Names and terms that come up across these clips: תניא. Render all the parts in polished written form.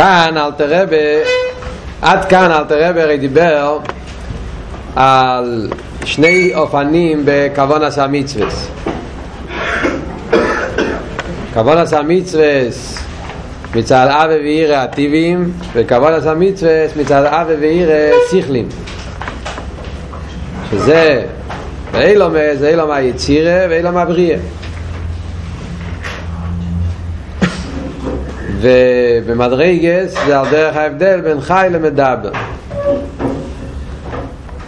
כאן אלתר רבי, עד כאן אלתר רבי הרי דיבר על שני אופנים בכוונס המצווס. כוונס המצווס מצד אבא ואירה הטבעיים, וכוונס המצווס מצד אבא ואירה שכלים, שזה אילום, זה אילום היצירה ואילום הבריאה. ובמדרגס זה על דרך ההבדל בין חי למדבר.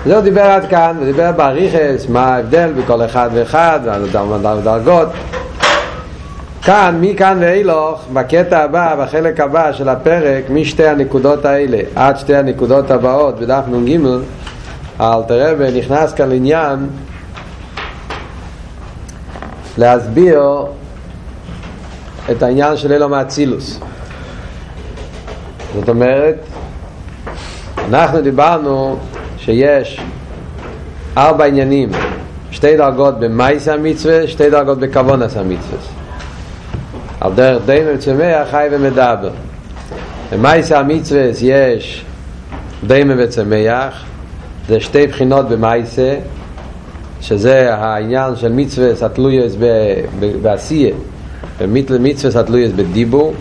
זה הוא דיבר עד כאן, הוא דיבר בעריכס, מה ההבדל בכל אחד ואחד, דרגות. כאן, מכאן ואילוך, בקטע הבא, בחלק הבא של הפרק, משתי הנקודות האלה עד שתי הנקודות הבאות בדף נ"ג, אלתר רבי נכנס כאן לעניין להסביר את העניין של אילום האצילוס. זאת אומרת, אנחנו דיברנו שיש ארבע עניינים, שתי דרגות במייס המצווה, שתי דרגות בכוונס המצווה, על דרך די ומצמח, חי ומדבר. במייס המצווה יש די ומצמח, זה שתי בחינות במייסה, שזה העניין של מצווה התלויס בעשייה, ומצווה התלויס בדיבור.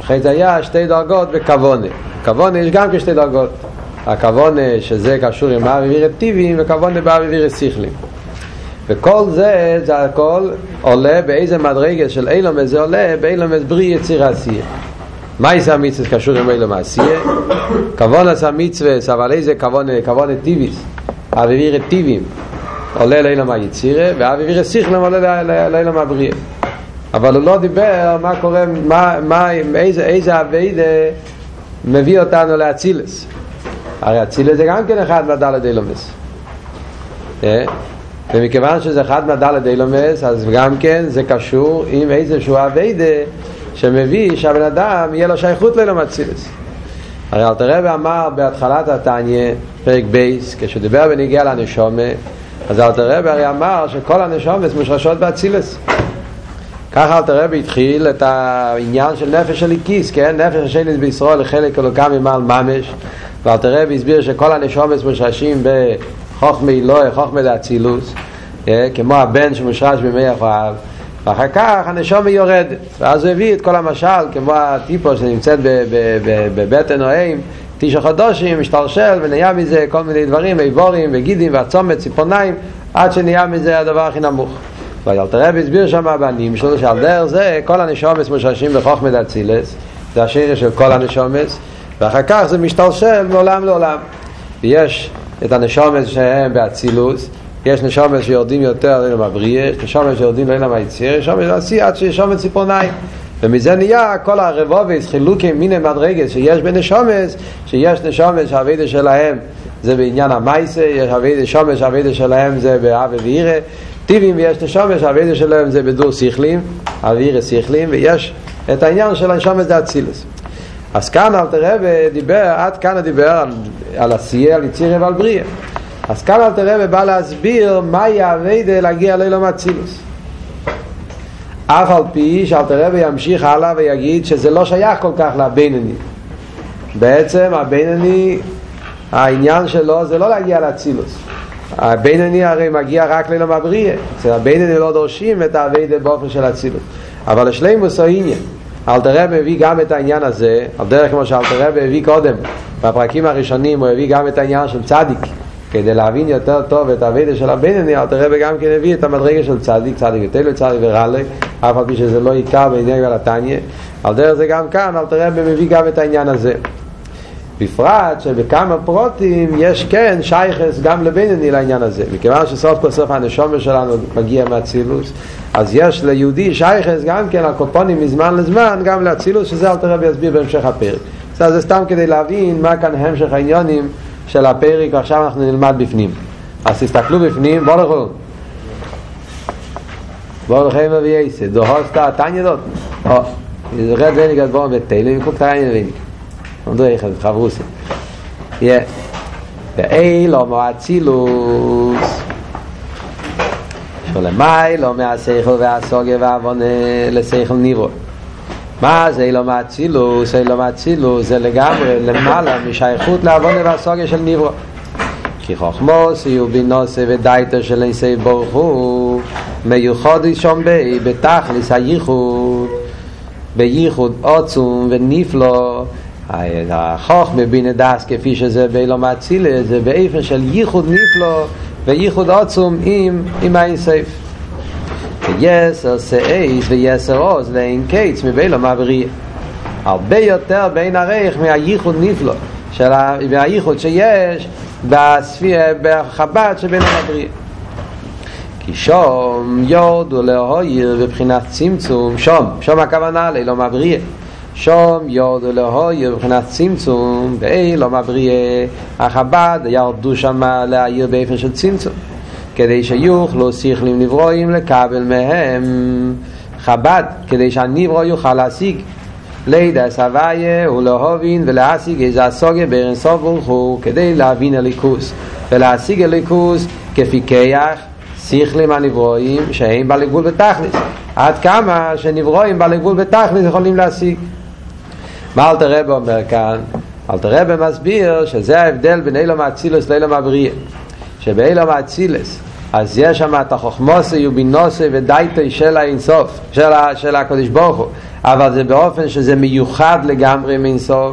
אחרי זה היה שתי דרגות בכוונה. כוונה יש גם כשתי דרגות, הכוונה שזה קשור עם האוויר הטבעיים, וכוונה באוויר השכליים. וכל זה, זה הכל עולה באיזה מדרגה של אילומס, זה עולה באילומס בריא יציר עשייה. מייס המצווה קשור עם אילום העשייה, כוונס המצווה, אבל איזה כוונה טבעית, האוויר הטבעיים עולה לאילום היצירה, והאוויר השכליים עולה לאילום הבריא. אבל הוא לא דיבר מה קורה, איזה עבודה מביא אותנו לאצילס. הרי אצילס זה גם כן אחד מהדלת אילומס, ומכיוון שזה אחד מהדלת אילומס, אז גם כן זה קשור עם איזשהו עבודה שמביא שהבן אדם יהיה לו שייכות לאילום אצילס. הרי אלתר רבי אמר בהתחלת התניא פרק בייס, כשדיבר בנגיעה לנשומה, אז אלתר רבי הרי אמר שכל הנשומות מושרשות באצילס. ככה אלתר רבי התחיל את העניין של נפש הליקיס, כן? נפש השליס בישראל לחלק אלוקה ממעל ממש, ואלתר רבי הסביר שכל הנשומות מושרשים בחוכמה אלוהי, חוכמה דאצילוס, כמו הבן שמושרש במי אחאב, ואחר כך הנשומה יורדת. ואז הוא הביא את כל המשל, כמו הטיפו שנמצאת בבטן האם, תשע חודשים, משתרשל ונהיה מזה כל מיני דברים, איבורים וגידים והצומת, ציפורניים, עד שנהיה מזה הדבר הכי נמוך. ואלתר רבי הסביר שם הבנים שלו, שעל דרך זה כל הנשומות מושרשים בחוכמת אצילס, זה השורש של כל הנשומות, ואחר כך זה משתלשל מעולם לעולם. ויש את הנשומות שהם באצילוס, יש נשומות שיורדים יותר לאילום הבריא, יש נשומות שיורדים לאילום היצירה, יש נשומות שעשיה עד שיש נשומות ציפורניים, ומזה נהיה כל הרבובס, חילוקים מיני מדרגות שיש בנשומות, שיש נשומות שהעבודה שלהם זה בעניין המעשה, יש נשומות שהעבודה שלהם זה באהבה ויראה טבעים, ויש נשומות שהעבודה שלהם זה בדור שכלים, אוויר שכלים, ויש את העניין של הנשומות דאצילוס. אז כאן אלתר רבי דיבר, עד כאן דיבר על עשייה, על יצירה ועל בריאה. אז כאן אלתר רבי בא להסביר מהי העבודה להגיע לאילום אצילוס, אף על פי שאלתר רבי ימשיך הלאה ויגיד שזה לא שייך כל כך לבינוני. בעצם הבינוני, העניין שלו זה לא להגיע לאצילוס. הבינוני הרי מגיע רק לאילום הבריא, אצל הבינוני לא דורשים את העבודה באופן של אצילוס. אבל השלימוס הוא עניין. אלתר רבי הביא גם את העניין הזה, על דרך כמו שאלתר רבי הביא קודם בפרקים הראשונים, הוא הביא גם את העניין של צדיק. כדי להבין יותר טוב את העבודה של הבינוני, אלתר רבי גם כן הביא את המדרגה של צדיק, צדיק ותלוי, צדיק ורעלה, אף על פי שזה לא עיקר בעניין התניא. על דרך זה גם כאן אלתר רבי מביא גם את העניין הזה, בפרט שבכמה פרוטים יש כן שייכס גם לבינוני לעניין הזה. מכיוון שסוף כל סוף הנשומר שלנו מגיע מהצילוס, אז יש ליהודי שייכס גם כן הקופונים מזמן לזמן גם להצילוס, שזה אלתר רבי יסביר בהמשך הפרק. אז זה סתם כדי להבין מה כאן המשך העניונים של הפרק, ועכשיו אנחנו נלמד בפנים. אז תסתכלו בפנים, בואו לכו. בואו לכם וייסה, דוהוסטה, תעניידות. רד וניק, אז בואו ותאילים, קוק תעניין וניק. עמדו איכם, חברוסי. ואילו מואצילוס. שולמי לא מהשכל והסוגה והעוונה לשכל ניברו. מה זה אילום האצילוס? אילום האצילוס זה לגמרי למעלה משייכות לעבודה והסוגיה של נברו, כי חוכמוס יהיו בינוסי ודייטו של אינסי ברוך הוא מיוחד שום בי בתכלס הייחוד, בייחוד עוצום ונפלא. החוכמה בין הדס כפי שזה באילום האצילוס זה באיפה של ייחוד נפלא וייחוד עוצום עם האינסייף. יסר סעיס ויסר עוז ואין קיץ מבילום הבריא, הרבה יותר בין הרייך מהייחוד נפלא מהייחוד שיש בחב"ד שבילום הבריא. כי שום יודו להויר בבחינת צמצום, שום הכוונה לילום הבריא, שום יודו להויר בבחינת צמצום בילום הבריא. החב"ד ירדו שמה להויר באופן של צמצום כדי שיוכלו שכלים נברואים לקבל מהם חב"ד, כדי שהנברוא יוכל להשיג לידע סבייה ולהובין ולהשיג איזה הסוגיה באין סוף ברוך הוא, כדי להבין הליכוס ולהשיג הליכוס כפי כיח שכלים הנברואים שהם בעלי גבול בתכלס, עד כמה שנברואים בעלי גבול בתכלס יכולים להשיג. מה אלתר רבי אומר כאן? אלתר רבי מסביר שזה ההבדל בין אילום האצילוס לאילום הבריא, שבאילום האצילס אז יש שם את החוכמוסי ובינוסי ודייטי של האינסוף של הקדוש ברוך הוא, אבל זה באופן שזה מיוחד לגמרי מאינסוף.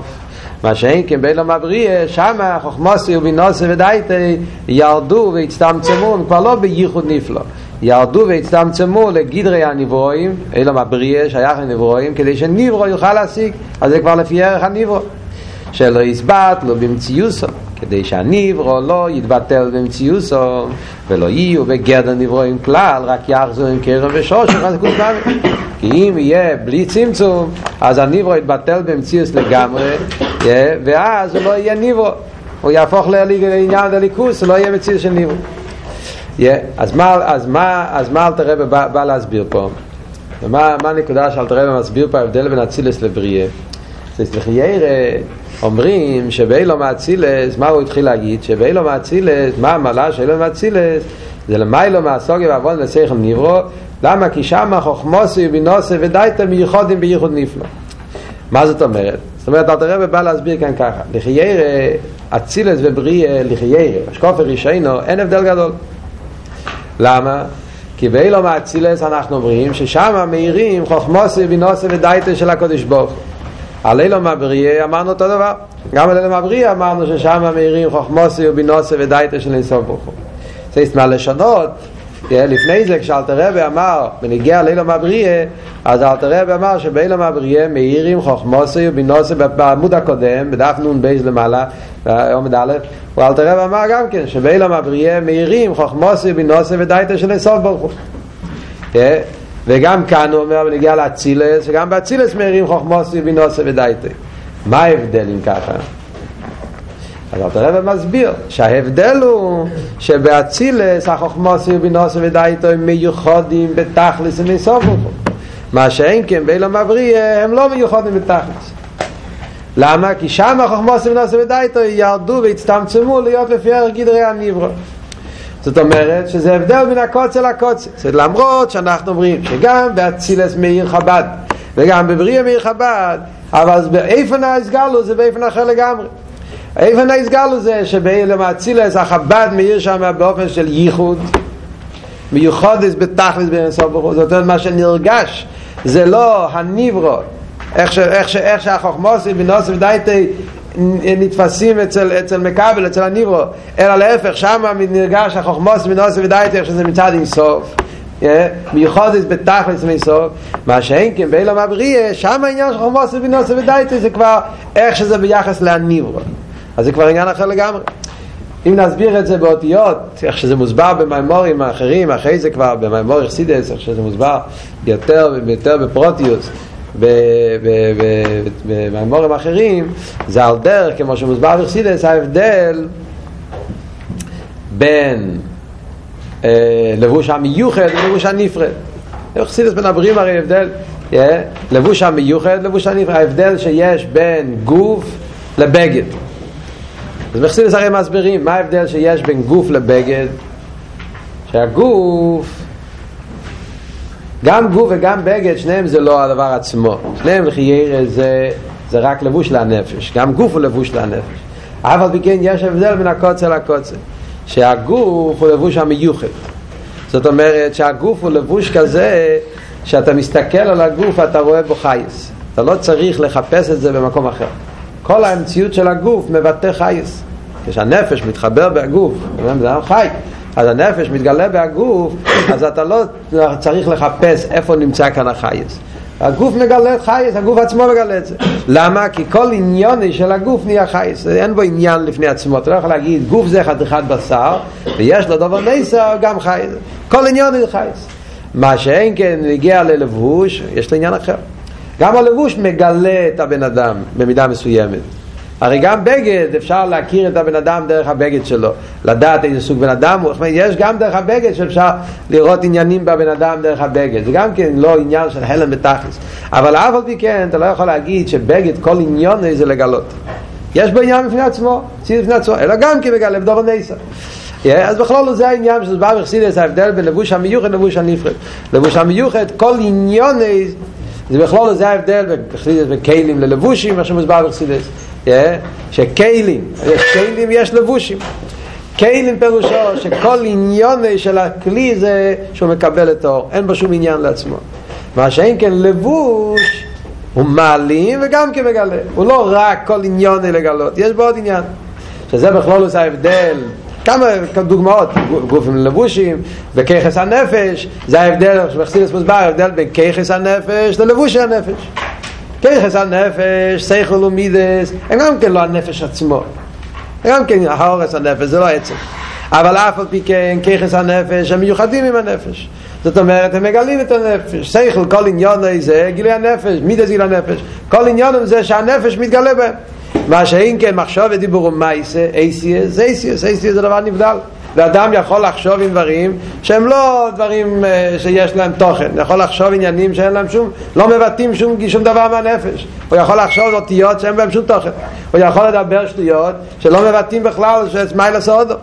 מה שאין כן באילום הבריא, שם החוכמוסי ובינוסי ודייטי ירדו והצטמצמו, כבר לא בייחוד נפלא, ירדו והצטמצמו לגדרי הנברואים. אילום הבריא שייך לנברואים כדי שנברוא יוכל להשיג, אז זה כבר לפי ערך הנברוא, שלא יסבט לו במציאוסו, כדי שהנברו לא יתבטל במציאוסו ולא יהיו בגדר נברו עם כלל, רק יחזו עם קרם ושושר. כי אם יהיה בלי צמצום אז הנברו יתבטל במציאוס לגמרי, ואז הוא לא יהיה נברו, הוא יהפוך לעניין דליקוס, הוא לא יהיה מציאוס של נברו. אז מה אלתר רבי בא להסביר פה? ומה הנקודה שאלתר רבי מסביר פה? ההבדל בין אצילס לבריאה. אומרים שבאילום האצילס, מה הוא התחיל להגיד? שבאילום האצילס, מה המעלה של אילום האצילס? זה למיילו מהסוגיה ועבוד לשכל נברו. למה? כי שם חוכמוסי ובינוסי ודייטה מייחודים בייחוד נפלא. מה זאת אומרת? זאת אומרת, אלתר רבי בא להסביר כאן ככה, לחיירה אצילס ובריא, לחיירה השקופר ראשינו, אין הבדל גדול. למה? כי באילום האצילס אנחנו אומרים ששם מאירים חוכמוסי ובינוסי ודייטה של הקדוש ברוך הוא. על אילום הבריא אמרנו אותו דבר, גם על אילום הבריא אמרנו ששם מאירים חוכמוסי ובינוסי ודייטה של אינסוף ברוך הוא. זה ישמע לשונות. לפני זה כשאלתר רבי אמר בניגע על אילום הבריא, אז אלתר רבי אמר שבאילום הבריא מאירים חוכמוסי ובינוסי, בעמוד הקודם בדף נון בייז למעלה עמוד א', ואלתר רבי אמר גם כן שבאילום הבריא מאירים חוכמוסי ובינוסי ודייטה של אינסוף ברוך הוא. וגם כאן הוא אומר בנגיע לאצילס, וגם באצילס מאירים חוכמוסי ובינוסי ודייטי. מה ההבדל אם ככה? אז אלתר רבי מסביר שההבדל הוא שבאצילס החוכמוסי ובינוסי ודייטי הם מיוחדים בתכלס ונסוף אותו, מה שאין כן באילום הבריא הם לא מיוחדים בתכלס. למה? כי שם החוכמוסי ובינוסי ודייטי ירדו והצטמצמו להיות לפי ערך גדרי הנברא. זאת אומרת שזה הבדל מן הקוצה לקוצה. למרות שאנחנו אומרים שגם באצילס מאיר חב"ד וגם בבריא מאיר חב"ד, אבל באיפן ההסגלות זה באיפן אחר לגמרי. איפן ההסגלות זה שבאילום האצילס החב"ד מאיר שם באופן של ייחוד מיוחדס בתכלס באינסוף ברוך הוא. זאת אומרת מה שנרגש זה לא הנברא, איך שהחוכמוסי ובינוסי ודייטי נתפסים אצל מקבל, אצל הנברו, אלא להפך, שם נרגש החוכמוס ובינוסי ודייטי שזה מצד אינסוף, מיוחדת בתכלס מאינסוף. מה שאין כן באילום הבריא, שם העניין של חוכמוס ובינוסי ודייטי זה כבר איך שזה ביחס לנברו, אז זה כבר עניין אחר לגמרי. אם נסביר את זה באותיות, איך שזה מוסבר במיימורים האחרים, אחרי זה כבר במיימור אכסידס, איך שזה מוסבר יותר בפרוטיוס במאמרים אחרים, זה על דרך כמו שמוסבר בחסידות. ההבדל בין לבוש המיוחד ולבוש הנפרד, בחסידות בין הבראים הרי הבדל לבוש המיוחד לבוש הנפרד, ההבדל שיש בין גוף לבגד. אז בחסידות הרי מסבירים מה ההבדל שיש בין גוף לבגד, שהגוף גם גוף וגם בגד, שניהם זה לא הדבר עצמו. שניהם לחייר זה רק לבוש לנפש. גם גוף הוא לבוש לנפש. אבל בכן יש הבדל מן הקוצה לקוצה. שהגוף הוא לבוש המיוחד. זאת אומרת שהגוף הוא לבוש כזה שאתה מסתכל על הגוף ואתה רואה בו חייס. אתה לא צריך לחפש את זה במקום אחר. כל המציאות של הגוף מבטא חייס. כשהנפש מתחבר בגוף, זה חי. אז הנפש מתגלה בגוף, אז אתה לא צריך לחפש איפה נמצא כאן החייס. הגוף מגלה את חייס, הגוף עצמו מגלה את זה. למה? כי כל עניין של הגוף נהיה חייס. אין בו עניין לפני עצמו. אתה לא יכול להגיד, גוף זה חתיכת בשר, ויש לו דבר נסר, גם חייס. כל עניין זה חייס. מה שאין כן הגיע ללבוש, יש לו עניין אחר. גם הלבוש מגלה את הבן אדם במידה מסוימת. הרי גם בגד, אפשר להכיר את הבן אדם דרך הבגד שלו, לדעת איזה סוג בן אדם הוא. יש גם דרך הבגד שאפשר לראות עניינים בבן אדם דרך הבגד. זה גם כן לא עניין של הלם בתכלס. אבל אף על פי כן, אתה לא יכול להגיד שבגד כל עניין זה לגלות. יש בו עניין בפני עצמו, ציד בפני עצמו, אלא גם כי מגלה בדור הנסה. אז בכלל זה העניין שזה בא וחסידס, ההבדל בין לבוש המיוחד לבוש הנפרד. לבוש המיוחד, כל עניין זה בכלל זה ההבדל וחסידס וכלים ללבושים, מה שמוסבר בחסידס. שכלים, לכלים יש לבושים. כלים פירושו שכל עניין של הכלי זה שהוא מקבל את האור, אין בו שום עניין לעצמו. מה שאין כן לבוש הוא מעלים וגם כמגלה, הוא לא רק כל עניין לגלות, יש בו עוד עניין. שזה בכלול עושה הבדל, כמה דוגמאות, גופים ללבושים, בכיחס הנפש, זה ההבדל, שמחסידס מוסבר, ההבדל בין כיחס הנפש ללבושי הנפש. כיחס הנפש, שכל ומידס, הם גם כן לא הנפש עצמו. גם כן האורס הנפש, זה לא עצם. אבל אף על פי כן, כיחס הנפש, הם מיוחדים עם הנפש. זאת אומרת, הם מגלים את הנפש. שכל, כל עניון זה גילי הנפש, מידס גילי הנפש. כל עניון זה שהנפש מתגלה בהם. מה שאין כן מחשוב ודיבור ומייסה, אייסייס, אייסייס, אייסייס זה דבר נבדל. ואדם יכול לחשוב עם דברים שהם לא דברים שיש להם תוכן, יכול לחשוב עניינים שאין להם שום, לא מבטאים שום דבר מהנפש. הוא יכול לחשוב אותיות שאין להם שום תוכן, הוא יכול לדבר שטויות שלא מבטאים בכלל מה לעשות. זאת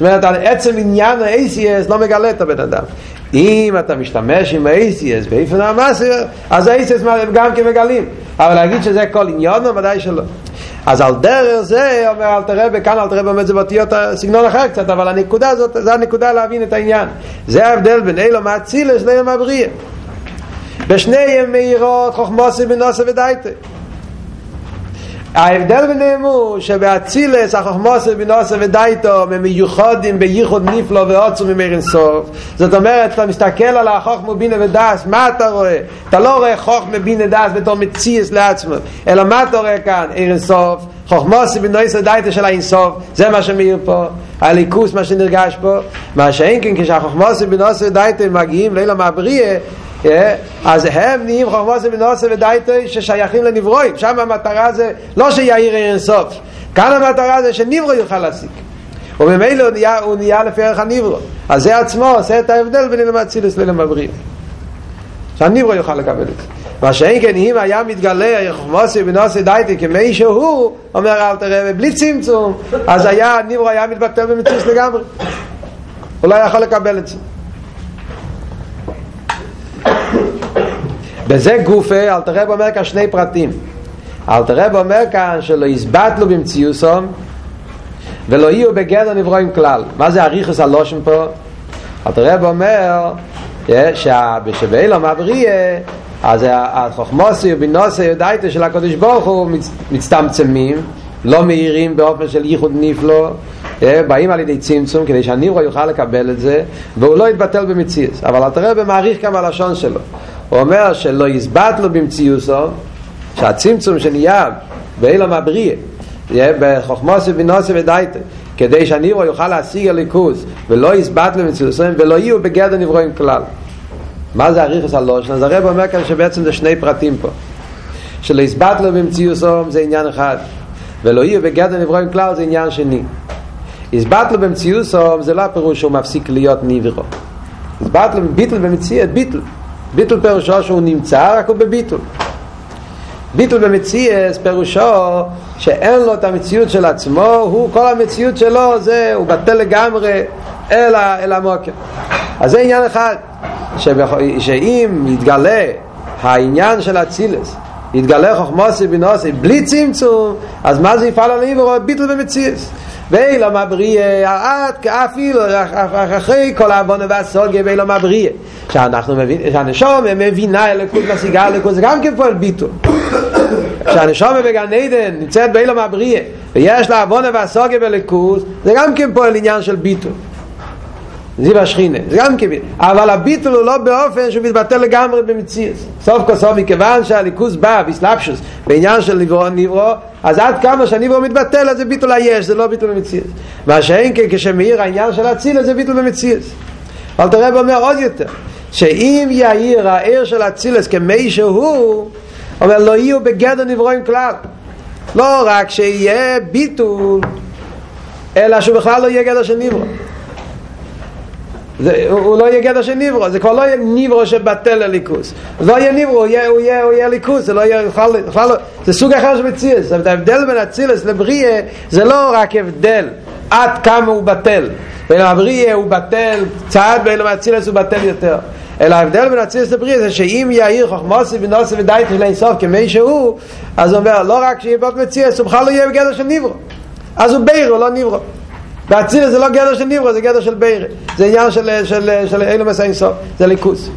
אומרת, עצם עניין ה-ACS לא מגלה את הבן אדם. אם אתה משתמש עם ה-ACS באיפן המסר, אז ה-ACS גם כמגלים, אבל להגיד שזה כל עניין, ודאי שלא. אז על דרך זה אומר אל תראה, כאן אל תראה באמת זה באותיות סגנון אחר קצת, אבל הנקודה הזאת, זה הנקודה להבין את העניין. זה ההבדל בין אילו מאצילס לאילו מבריא. בשניהם מהירות חוכמוסי בנוסי ודייטי. ההבדל ביניהם הוא שבאצילס החוכמוסי בנוסי ודייטו מיוחדים בייחוד נפלו ועוצו ממרין סוף. זאת אומרת, אתה מסתכל על החוכמו בינה ודאס, מה אתה רואה? אתה לא רואה חוכמו בינה דאס בתור מציאס לעצמו, אלא מה אתה רואה כאן? אין סוף. חוכמוסי בנוסי ודייטו של אין סוף, זה מה שמאיר פה, הליכוס מה שנרגש פה. מה שאין כן, כשהחוכמוסי בנוסי ודייטו מגיעים לילה מהבריא, אז הם נהיים חוכמוסי בנוסי ודייטו ששייכים לנברואים. שם המטרה זה לא שיעיר אין סוף, כאן המטרה זה שנברו יוכל להסיק, ובמילא הוא נהיה לפי ערך הנברו. אז זה עצמו עושה את ההבדל בין למאצילס ללמבריא, שהנברו יוכל לקבל את זה. מה שאין כן, אם היה מתגלה חוכמוסי בנוסי דייטו כמי שהוא, אומר אל תראה, בלי צמצום, אז הנברו היה מתבטל במציאות לגמרי, הוא לא יכול לקבל את זה. בזה גופה, אל תראה אומר כאן שני פרטים. אל תראה אומר כאן שלא יסבטלו במציאוסם ולא יהיו בגדר נברואים כלל. מה זה הריחוס הלושם פה? אל תראה אומר שבאילו מבריא, אז החוכמוסי ובנוסי ודייטו של הקדוש ברוך הוא מצטמצמים, לא מהירים באופן של ייחוד נפלו, באים על ידי צמצום כדי שהנברא יוכל לקבל את זה, והוא לא יתבטל במציאס. אבל אתה רואה במעריך כמה לשון שלו, הוא אומר שלא יסבט לו במציאוסו, שהצמצום שנהיה באילו מבריא בחוכמוסי ובנוסי ודייטו כדי שהנברא יוכל להשיג הליכוז ולא יסבט לו במציאוסו ולא יהיו בגדר נברואים כלל. מה זה הריחוס הלושן? אז הרב אומר כאן שבעצם זה שני פרטים פה, שלא יסבט לו במציאוסו זה עניין אחד, ולא יהיו בגדר נברואים כלל זה עניין שני. הסבטלו במציאוסו זה לא הפירוש שהוא מפסיק להיות נברו. הסבטלו ביטל במציאות, ביטל. ביטל פירושו שהוא נמצא רק הוא בביטל. ביטל במציאות פירושו שאין לו את המציאות של עצמו, הוא כל המציאות שלו זה, הוא בטל לגמרי אל המוקר. אז זה עניין אחד. שאם יתגלה העניין של הצילס, יתגלה חוכמוסי בנוסי בלי צמצום, אז מה זה יפעל עליו ורואה ביטל ומציאס? ואילו מבריה, עד כאפילו אחרי כל העבונה והסוגיה, ואילו מבריה שהנשום מבינה אלוקות, משיגה אלוקות, זה גם כן פועל ביטול. כשהנשום בגן עדן נמצאת באילו מבריה ויש לה עבונה והסוגיה באלוקות, זה גם כן פועל עניין של ביטול, זיו השכינה, זה גם כבין. אבל הביטול הוא לא באופן שהוא מתבטל לגמרי במציאות. סוף כל סוף, מכיוון שהליכוס בא בסלאפשוס בעניין של נברו, אז עד כמה שהנברו מתבטל, אז זה ביטול היש, זה לא ביטול במציאות. מה שאין כן, כשמאיר העניין של הציל, אז זה ביטול במציאות. אבל תראה ואומר עוד יותר, שאם יאיר העיר של הציל, אז כמי שהוא, אומר לא יהיו בגדר נברו עם כלל. לא רק שיהיה ביטול, אלא שהוא בכלל לא יהיה גדר של נברו. הוא לא יהיה גדר של ניברו, זה כבר לא יהיה ניברו שבטל לליכוס, זה לא יהיה ניברו, הוא יהיה ליכוס, זה סוג אחר שמציאס. ההבדל בין הצילס לבריה זה לא רק הבדל עד כמה הוא בטל, ואילו הבריה הוא בטל צעד ואילו מהצילס הוא בטל יותר, אלא ההבדל בין הצילס לבריה זה שאם יאיר חוכמוסי ונוסי ודאי תחילי סוף כמי שהוא, אז הוא אומר לא רק שיהיה באות מציאס, הוא בכלל לא יהיה בגדר של ניברו, אז הוא בייר, הוא לא ניברו. והצילה זה לא גדר של נברא, זה גדר של בירה, זה עניין של אילו מסעים סוף, זה ליכוס.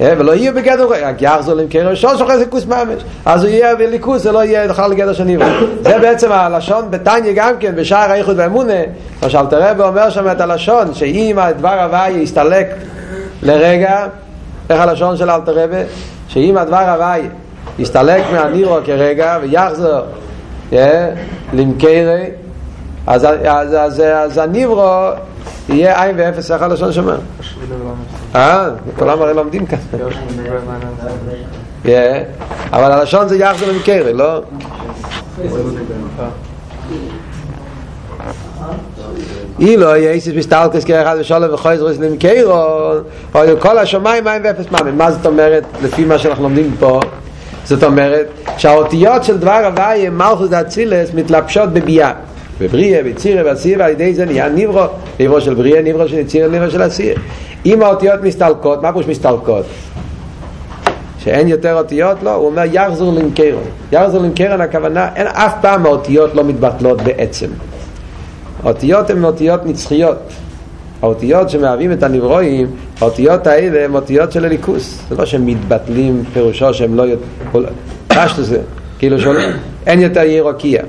ולא יהיה בגדר, יחזול עם קרר שול שוחס ליכוס ממש, אז הוא יהיה ליכוס, זה לא יהיה בכלל גדר של נברא. זה בעצם הלשון בתניא גם כן, בשער האיחוד והאמונה, מה שאלתר רבי אומר שם את הלשון, שאם הדבר הוואי יסתלק לרגע, איך הלשון של אלתר רבי? שאם הדבר הוואי יסתלק מהנירו כרגע ויחזור למקרה, אז אז אז אז הניברו יהיה עין ואפס אחד לשון שמה. כולם הרי לומדים כאן. אבל הלשון זה יחזו למקרה, לא? אילו יאיסיס מסתלקס כאחד ושולם וחוזרס למקרה, אבל כל השמיים עין ואפס ממש. מה זאת אומרת לפי מה שאנחנו לומדים פה? זאת אומרת שהאותיות של דבר הוויה מלכות דאצילס מתלבשות בביאה. בבריה, בצירה, בעשייה, ועל ידי זה נהיה נברו, נברו של בריה, נברו של צירה, נברו של עשייה. אם האותיות מסתלקות, מה פרוש מסתלקות? שאין יותר אותיות? לא, הוא אומר יחזור למקרן. יחזור למקרן הכוונה, אין אף פעם האותיות לא מתבטלות בעצם. האותיות הן אותיות נצחיות. האותיות שמהווים את הנברואים, האותיות האלה הן אותיות של הליכוס. זה לא שהם מתבטלים פירושו שהם לא פשטו זה, כאילו שולח. אין יותר ירוקיה.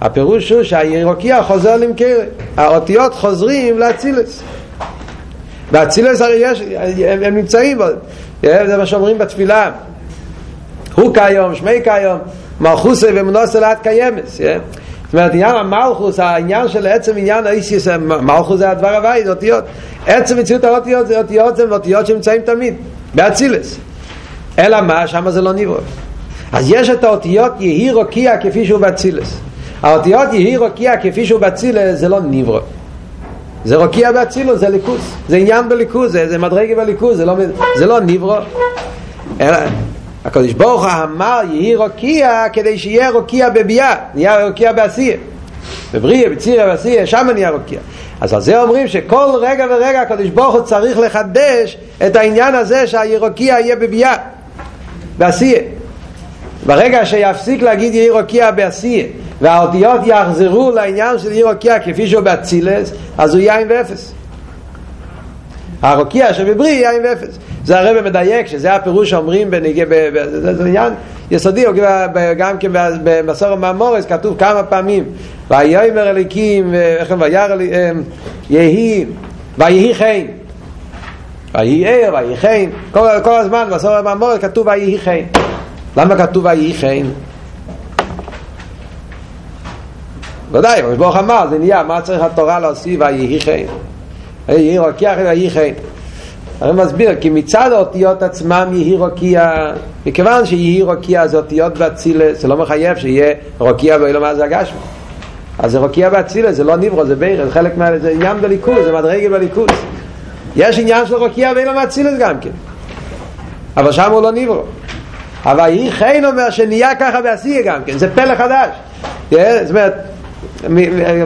הפירוש הוא שהירוקיה חוזר למקרה, האותיות חוזרים לאצילס, והאצילס הרי יש, הם נמצאים, זה מה שאומרים בתפילה, הוא כיום, שמי כיום, מלכוסי ומנוסי לעד קיימס. זאת אומרת, עניין המלכוס, העניין של עצם עניין האיסיס, מלכוס זה הדבר הבא, זה אותיות, עצם מציאות האותיות זה אותיות שנמצאים תמיד באצילס, אלא מה, שמה זה לא נברא. אז יש את האותיות יהי רוקיה כפי שהוא באצילס, האותיות יהי רוקיה כפי שהוא בצילה, זה לא נברא, זה רוקיה בצילה, זה ליכוס, זה עניין בליכוס, זה מדרגה בליכוס, זה לא נברא. הקדוש ברוך הוא אמר יהי רוקיה כדי שיהיה רוקיה בביאה, נהיה רוקיה בעשייה, בבריא, בצירה, בעשייה, שם נהיה רוקיה. אז על זה אומרים שכל רגע ורגע הקדוש ברוך הוא צריך לחדש את העניין הזה שהירוקיה יהיה בביאה בעשייה. ברגע שיפסיק להגיד יהי רוקיה בעשייה והאותיות יחזרו לעניין של ירוקיה כפי שהוא באצילס, אז הוא יין ואפס. הרוקיה שבבריא יין ואפס. זה הרב מדייק שזה הפירוש שאומרים בנגיע, זה עניין יסודי, גם כן במסור המאמורס כתוב כמה פעמים ויאמר אליקים ויהי חן ויהי חן, כל הזמן במסור המאמורס כתוב ויהי חן. למה כתוב ויהי חן? ודאי, אבל שבורך אמר, זה נהיה, מה צריך התורה להוסיף? ויהי חן. יהי רוקיה, ויהי חן. אני מסביר, כי מצד האותיות עצמם יהי רוקיה, מכיוון שיהי רוקיה זה אותיות באצילה, זה לא מחייב שיהיה רוקיה באילו מה זה הגשמה. אז זה רוקיה באצילה, זה לא נברו, זה בירה, זה חלק מה... זה עניין בליכוס, זה מדרגה בליכוס. יש עניין של רוקיה באילו מה אצילה גם כן. אבל שם הוא לא נברו. אבל יהי חן אומר שנהיה ככה בעשייה גם כן, זה פלא חדש. זאת אומרת,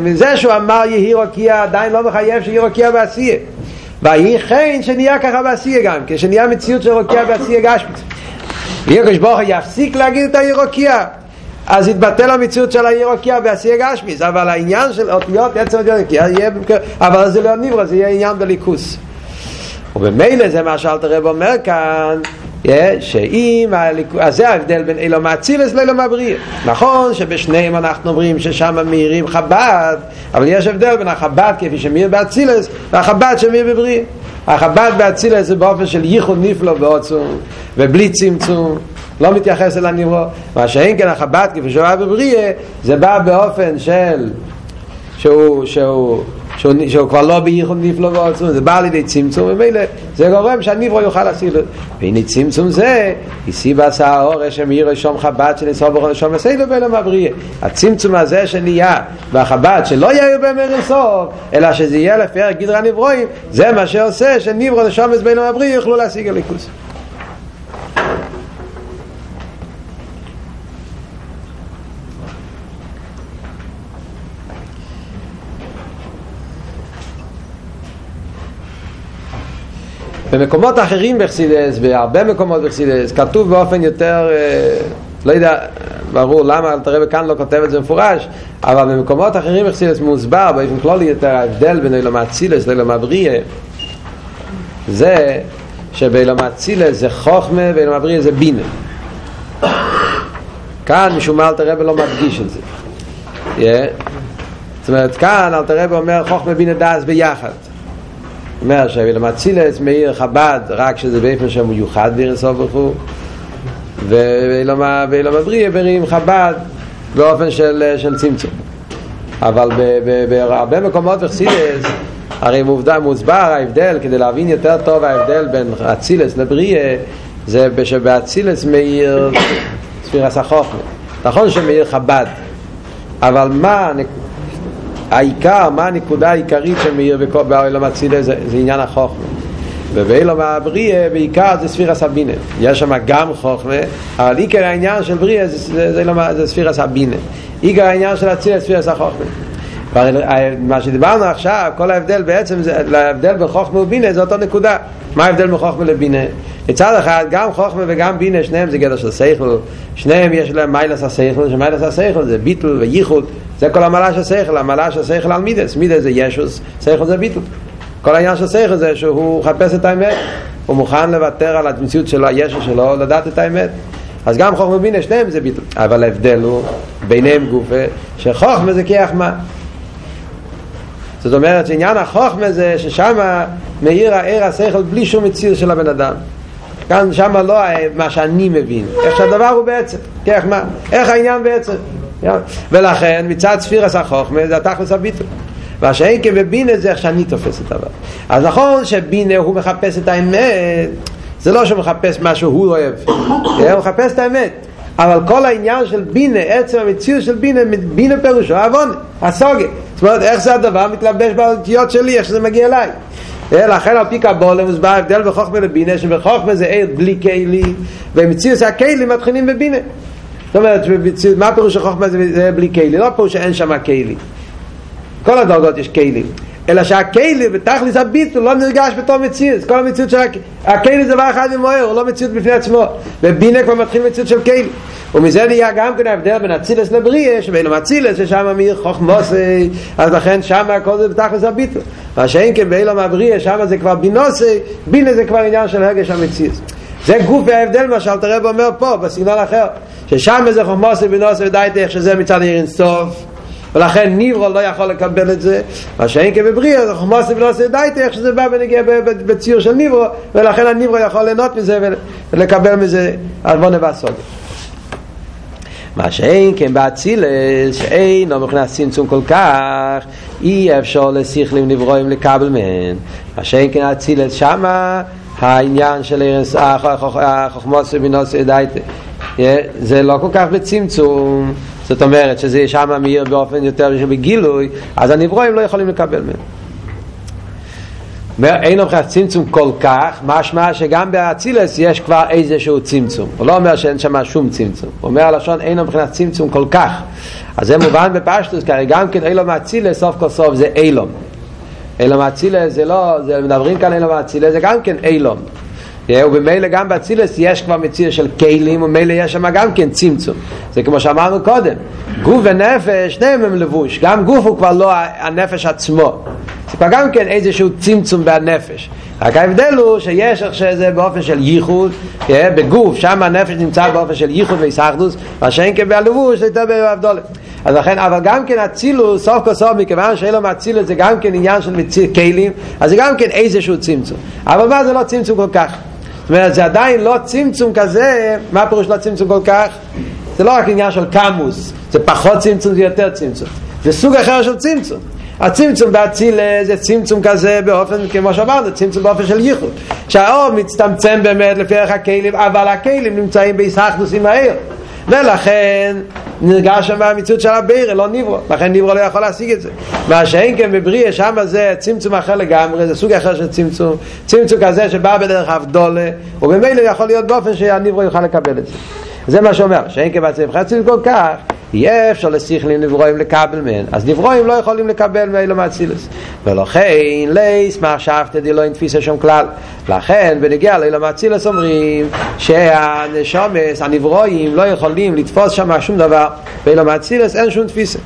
מזה שהוא אמר יהי רוקיה עדיין לא מחייב שיהי רוקיה בעשייה, והיא חיין שנהיה ככה בעשייה גם כן, שנהיה מציאות של רוקיה בעשייה גשמית. וירקש ברוך יפסיק להגיד את הירוקיה, אז יתבטל המציאות של הירוקיה בעשייה גשמית, אבל העניין של אותיות עצם הירוקיה יהיה, אבל זה לא נברא, זה יהיה עניין בליכוס. ובמילא זה מה שאלת הרב אומר כאן, אז זה ההבדל בין אילו מאצילס לאילו מבריא. נכון שבשניהם אנחנו אומרים ששם מאירים חב"ד, אבל יש הבדל בין החב"ד כפי שמאיר באצילס והחב"ד שמאיר בבריא. החב"ד באצילס זה באופן של ייחוד נפלא ועוצום ובלי צמצום, לא מתייחס אל הנברא, מה שאין כן החב"ד כפי שבא בבריא זה בא באופן של שהוא כבר לא בייחוד נפלא ועוצום, זה בא לידי צמצום, ומילא זה גורם שהנברא יוכל להשיג. והנה צמצום זה יסי בעשה האורש שמאיר שום חב"ד שנסוע בכל שום הסיידו באלו מבריא. הצמצום הזה שנהיה והחב"ד שלא יהיה במהר סוף אלא שזה יהיה לפי גדרי הנברואים, זה מה שעושה שנברא לשום הסבאלו מבריא יוכלו להשיג הליכוס. במקומות אחרים בחסידות, בהרבה מקומות בחסידות, כתוב באופן יותר, לא יודע, ברור למה, תראה כאן לא כותב את זה מפורש, אבל במקומות אחרים בחסידות מוסבר, באופן כללי יותר, ההבדל בין אילו מאצילס לאילו מבריא, זה שבאילו מאצילס זה חוכמה ואילו מבריא זה בינה. כאן משום מה אל תראה ולא מדגיש את זה. זאת אומרת, כאן אל תראה ואומר חוכמה בינה דאס ביחד. אומר שאילו מאצילס מאיר חב"ד רק שזה באופן שם הוא יוחד באין סוף וכו', ואילו מבריא מרים חב"ד באופן של צמצום. אבל בהרבה מקומות בחסידות הרי מוסבר ההבדל, כדי להבין יותר טוב ההבדל בין אצילס לבריא, זה שבאצילס מאיר ספירת החוכמה, נכון שמאיר חב"ד, אבל מה העיקר, מה הנקודה העיקרית שמאיר באילו מאצילס זה עניין החוכמה, ובאילו מבריא בעיקר זה ספירת הבינה. יש שם גם חוכמה, אבל עיקר העניין של בריא זה ספירת הבינה, עיקר העניין של אצילס זה ספירת החוכמה. מה שדיברנו עכשיו, כל ההבדל בעצם זה ההבדל בין חוכמה ובינה, זה אותו נקודה. מה ההבדל בין חוכמה לבינה? מצד אחד גם חוכמה וגם בינה שניהם זה גדר של שכל, שניהם יש להם מיילס השכל, שמיילס השכל זה ביטול וייחוד, זה כל המעלה של שכל, המעלה של שכל על מידס, מידס זה ישוס, שכל זה ביטול. כל העניין של שכל זה שהוא חפש את האמת, הוא מוכן לוותר על המציאות שלו, הישוס שלו, לדעת את האמת. אז גם חוכמה ובינה שניהם זה ביטול, אבל ההבדל הוא ביניהם גופה, שחוכמה זה כיחמה. זאת אומרת שעניין החוכמה זה ששמה מאיר העיר השכל בלי שום מציר של הבן אדם. כאן שמה לא מה שאני מבין, איך שהדבר הוא בעצם, איך העניין בעצם. ולכן מצד ספירת החוכמה זה התכלס הביטול. מה שאין כבבינה זה איך שאני תופס את הדבר. אז נכון שבינה הוא מחפש את האמת, זה לא שהוא מחפש מה שהוא אוהב, הוא מחפש את האמת. אבל כל העניין של בינה, עצם המציר של בינה, בינה פירושו, אבון, הסוגה. זאת אומרת, איך זה הדבר מתלבש באותיות שלי, איך שזה מגיע אליי. לכן על פי קבלה מוסבר ההבדל בחוכמה לבינה, שבחוכמה זה עיר בלי כלי, ומציר שהכלים מתחילים בבינה. זאת אומרת, מה פירוש החוכמה זה בלי כלי? לא פירוש שאין שם כלי. כל הדרגות יש כלים. אלא שהכלי, בתכלס הביטול, לא נרגש בתור מציאות. כל המציאות של הכלי זה דבר אחד ומוער, הוא לא מציאות בפני עצמו. בבינה כבר מתחיל מציאות של כלי. ומזה נהיה גם כן ההבדל בין אצילס לבריא, שבין אצילס ששם מאיר חוכמוס, אז לכן שם הכל זה בתכלס הביטול. מה שאין כן באילו מבריא, שם זה כבר בינוס, בינה זה כבר עניין של הרגש המציאות. זה גוף וההבדל מה שאלת הרב אומר פה, בסגנון אחר. ששם זה חוכמוס ובינוס ודאית איך שזה מצד אין סוף. ולכן נברא לא יכול לקבל את זה, מה שאין כבבריא, אז החומוס ולא עושה דייטה איך שזה בא ונגיע בציור של נברא, ולכן הנברא יכול ליהנות מזה ולקבל מזה, אז בוא נבא סוגר. מה שאין כן באצילס, שאין או מבחינת צמצום כל כך, אי אפשר לשכלים נברואים לקבל מהן. מה שאין כן אצילס שמה, העניין של החומוס ולא עושה דייטה, זה לא כל כך בצמצום. זאת אומרת שזה שם מאיר באופן יותר שבגילוי, אז הנברואים לא יכולים לקבל מהם. אין מבחינת צמצום כל כך, משמע שגם באצילס יש כבר איזשהו צמצום. הוא לא אומר שאין שם שום צמצום, הוא אומר הלשון אין מבחינת צמצום כל כך. אז זה מובן בפשטוס, כי גם כן אילום אצילס סוף כל סוף זה אילום. אילום האצילה זה לא, זה מדברים כאן אילום האצילה, זה גם כן אילום. ובמילא גם באצילס יש כבר מציר של כלים, ומילא יש שם גם כן צמצום. זה כמו שאמרנו קודם, גוף ונפש, שניהם הם לבוש. גם גוף הוא כבר לא הנפש עצמו, זה כבר גם כן איזשהו צמצום בנפש. רק ההבדל הוא שיש שזה באופן של ייחוד בגוף, שם הנפש נמצא באופן של ייחוד ויסחדוס, מה שאין כבר לבוש זה יותר בהבדולת. אז לכן, אבל גם כן אצילוס, סוף כל סוף, מכיוון שאין לו מאצילוס, זה גם כן עניין של כלים, אז זה גם כן איזשהו צמצום. אבל מה זה לא צמצום כל כך? זאת אומרת, זה עדיין לא צמצום כזה. מה פירוש לא צמצום כל כך? זה לא רק עניין של קמוס, זה פחות צמצום, זה יותר צמצום, זה סוג אחר של צמצום. הצמצום באצילה זה צמצום כזה באופן, כמו שאמרנו, צמצום באופן של ייחוד, שהאור מצטמצם באמת לפי ערך הכלים, אבל הכלים נמצאים בהיסחדוס עם העיר, ולכן נרגש שם המציאות של הבירה, לא נברא, לכן נברא לא יכול להשיג את זה. מה שאין כן בבריא, שם זה צמצום אחר לגמרי, זה סוג אחר של צמצום, צמצום כזה שבא בדרך הבדולה, ובמילא יכול להיות באופן שהנברא יוכל לקבל את זה. זה מה שאומר, שאין כן בעצם חצי כל כך, יהיה אפשר לשיחלים נברואים לקבל מהן, אז נברואים לא יכולים לקבל מהאילום האצילוס. ולכן לייס מחשבת דילא נתפיסה שם כלל. לכן בנגיע לאילום האצילוס אומרים שהנשומס, הנברואים לא יכולים לתפוס שם שום דבר, באילום האצילוס אין שום תפיסה.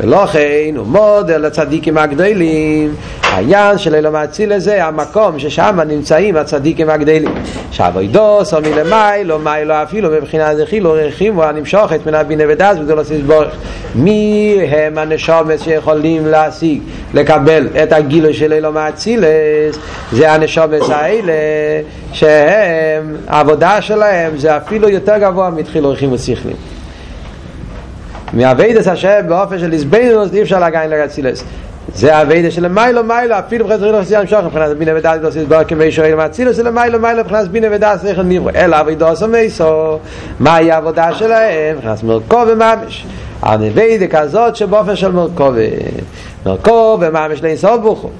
ולכן הוא מודל לצדיקים הגדלים. העניין של אילום האצילוס זה המקום ששם נמצאים הצדיקים הגדלים, שעבודוס או מלמיילו מיילו אפילו מבחינה זכילו רחימו הנמשוכת מן הבינה ודעת וגדולה סבורך. מי הם הנשומות שיכולים להשיג, לקבל את הגילוי של אילום האצילוס? זה הנשומות האלה שהם, העבודה שלהם זה אפילו יותר גבוה מתחיל רחימו שכלים, מהווידס השם באופן של הסבינוס, אי אפשר להגיע לאצילוס. זה הווידה של מיילו מיילו, אפילו בחזרי לא חסידים שוחר, מבחינת בינה ודעת לא עושים דבר כמי שואל מהצילוס, אלא מיילו מיילו, מבחינת בינה ודעת סליחת נברו, אלא עבודוס ומייסו, מהי העבודה שלהם? מבחינת מרכובה ממש. הווידה כזאת שבאופן של מרכובה, מרכובה ממש לאינסוף ברוך הוא,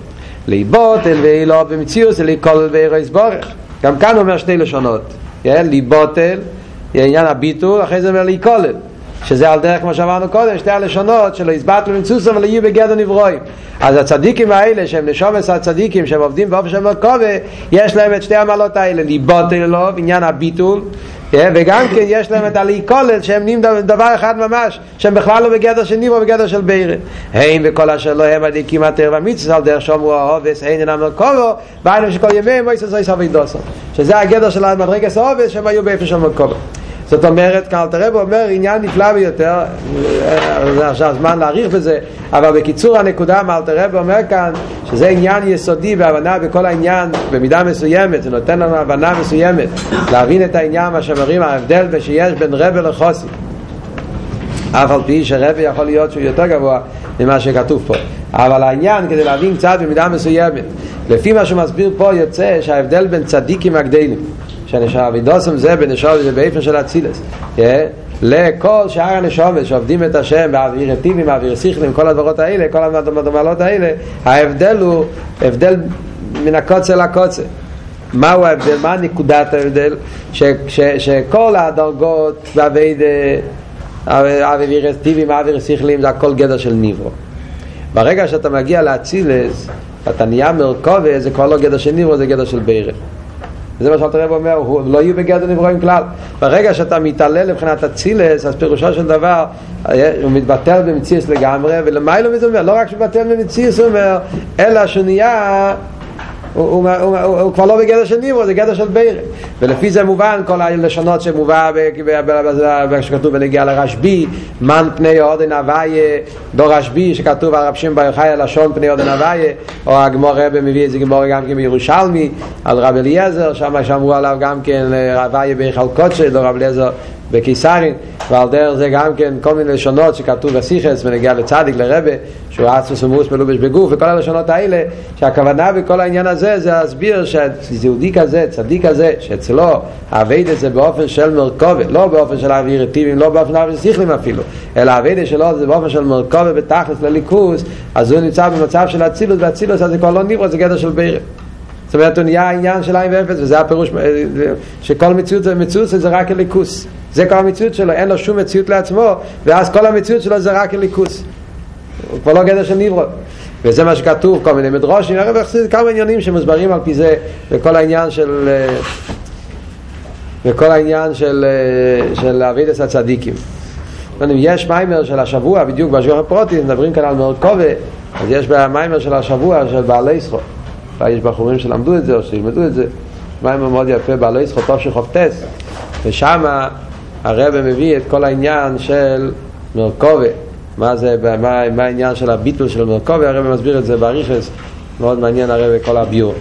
ליבות אל ואילו במציאוס, אלי כל ואירו יסבורך. גם כאן אומר שתי לשונות, ליבות אל, עניין הביטול, אחרי זה אומר לי כל אל. שזה על דרך כמו שאמרנו קודם, שתי הלשונות שלא הסבט למצוס אבל יהיו בגדר נברואים. אז הצדיקים האלה שהם לשומס הצדיקים שהם עובדים באופן של מרכובה, יש להם את שתי המעלות האלה, ליבות אלו, עניין הביטול, וגם כן יש להם את הליקולת שהם נעים דבר אחד ממש, שהם בכלל לא בגדר של נברא, בגדר של בירה. הם וכל אשר לא הם הדקים התר והמצווה על דרך שומרו האובס אין אינם מרכובו והיינו שכל ימיהם מויסס זו יסבי דוסו, שזה הגדר של המדרגס האובס שהם היו באיפה של מרכובה. זאת אומרת, כאן אל הרב אומר עניין נפלא ביותר, זה עכשיו זמן להאריך בזה, אבל בקיצור הנקודה, מה אל הרב אומר כאן, שזה עניין יסודי והבנה בכל העניין במידה מסוימת, זה נותן לנו הבנה מסוימת להבין את העניין, מה שאומרים ההבדל שיש בין רב לחוסי, אף על פי שרב יכול להיות שהוא יותר גבוה ממה שכתוב פה, אבל העניין כדי להבין קצת במידה מסוימת, לפי מה שמסביר פה יוצא שההבדל בין צדיקים הגדלים שנשאר וידוסם זה בנשאר וזה באיפן של הצילס לכל שאר הנשומות שעובדים את השם באוויר טיבים, באוויר שיחלים, כל הדברות האלה, כל המדמלות האלה, ההבדל הוא הבדל מן הקוצה לקוצה. מהו ההבדל? מה נקודת ההבדל? שכל הדרגות באוויר טיבים, באוויר שיחלים, זה הכל גדר של נברו. ברגע שאתה מגיע להצילס אתה נהיה מרכובה, זה כבר לא גדר של נברו, זה גדר של בירה. זה מה שאתה רב אומר, הוא לא יהיו בגדר נברואים כלל. ברגע שאתה מתעלל לבחינת הצילס, אז פירושו של דבר הוא מתבטל במציאס לגמרי, ולמיילו מזה אומר, לא רק שמתבטל במציאס הוא אומר, אלא שנייה הוא כבר לא בגדר של נברו, זה גדר של בירה. ולפי זה מובן כל הלשונות שמובא שכתוב בנגיעה לרשב"י, מן פני אודן הוויה דור רשב"י, שכתוב על רב שמעון בר יוחאי לשון פני אודן הוויה, או הגמרא מביא את זה גמרא גם כן בירושלמי על רב אליעזר, שם שאמרו עליו גם כן הוויה בהיכל קודשי דור רב אליעזר בקיסרין, ועל דרך זה גם כן כל מיני לשונות שכתוב בשיחס ונגיע לצדיק לרבה שהוא עצמוס ומרוס מלובש בגוף, וכל הלשונות האלה שהכוונה בכל העניין הזה זה להסביר שיהודי כזה, צדיק כזה, שאצלו העבודה זה באופן של מרכובה, לא באופן של אווירטיבים, לא באופן של אוויר שיחלים אפילו, אלא העבודה שלו זה באופן של מרכובה בתכלס לליכוס, אז הוא נמצא במצב של אצילות, והאצילות זה כבר לא נברא, זה גדר של בירה. זאת אומרת הוא נהיה העניין של עין ואפס, וזה הפירוש שכל מציאות ומציאות זה רק הליכוס, זה כל המציאות שלו, אין לו שום מציאות לעצמו, ואז כל המציאות שלו זה רק הליכוס, הוא כבר לא גדר של נברא. וזה מה שכתוב, כל מיני מדרושים, כמה עניינים שמוסברים על פי זה, וכל העניין של עבידת הצדיקים. יש מיימר של השבוע, בדיוק בשיעור הפרוטי, מדברים כאן על מאוד כובד, אז יש מיימר של השבוע של בעלי סחו. יש בחורים שלמדו את זה או שילמדו את זה. מיימר מאוד יפה, בעלי סחו, טוב שחופטס. ושם הרב מביא את כל העניין של מרכובה. מה העניין של הביטול של מרכובה? הרב מסביר את זה בעריכס. מאוד מעניין הרב כל הביור.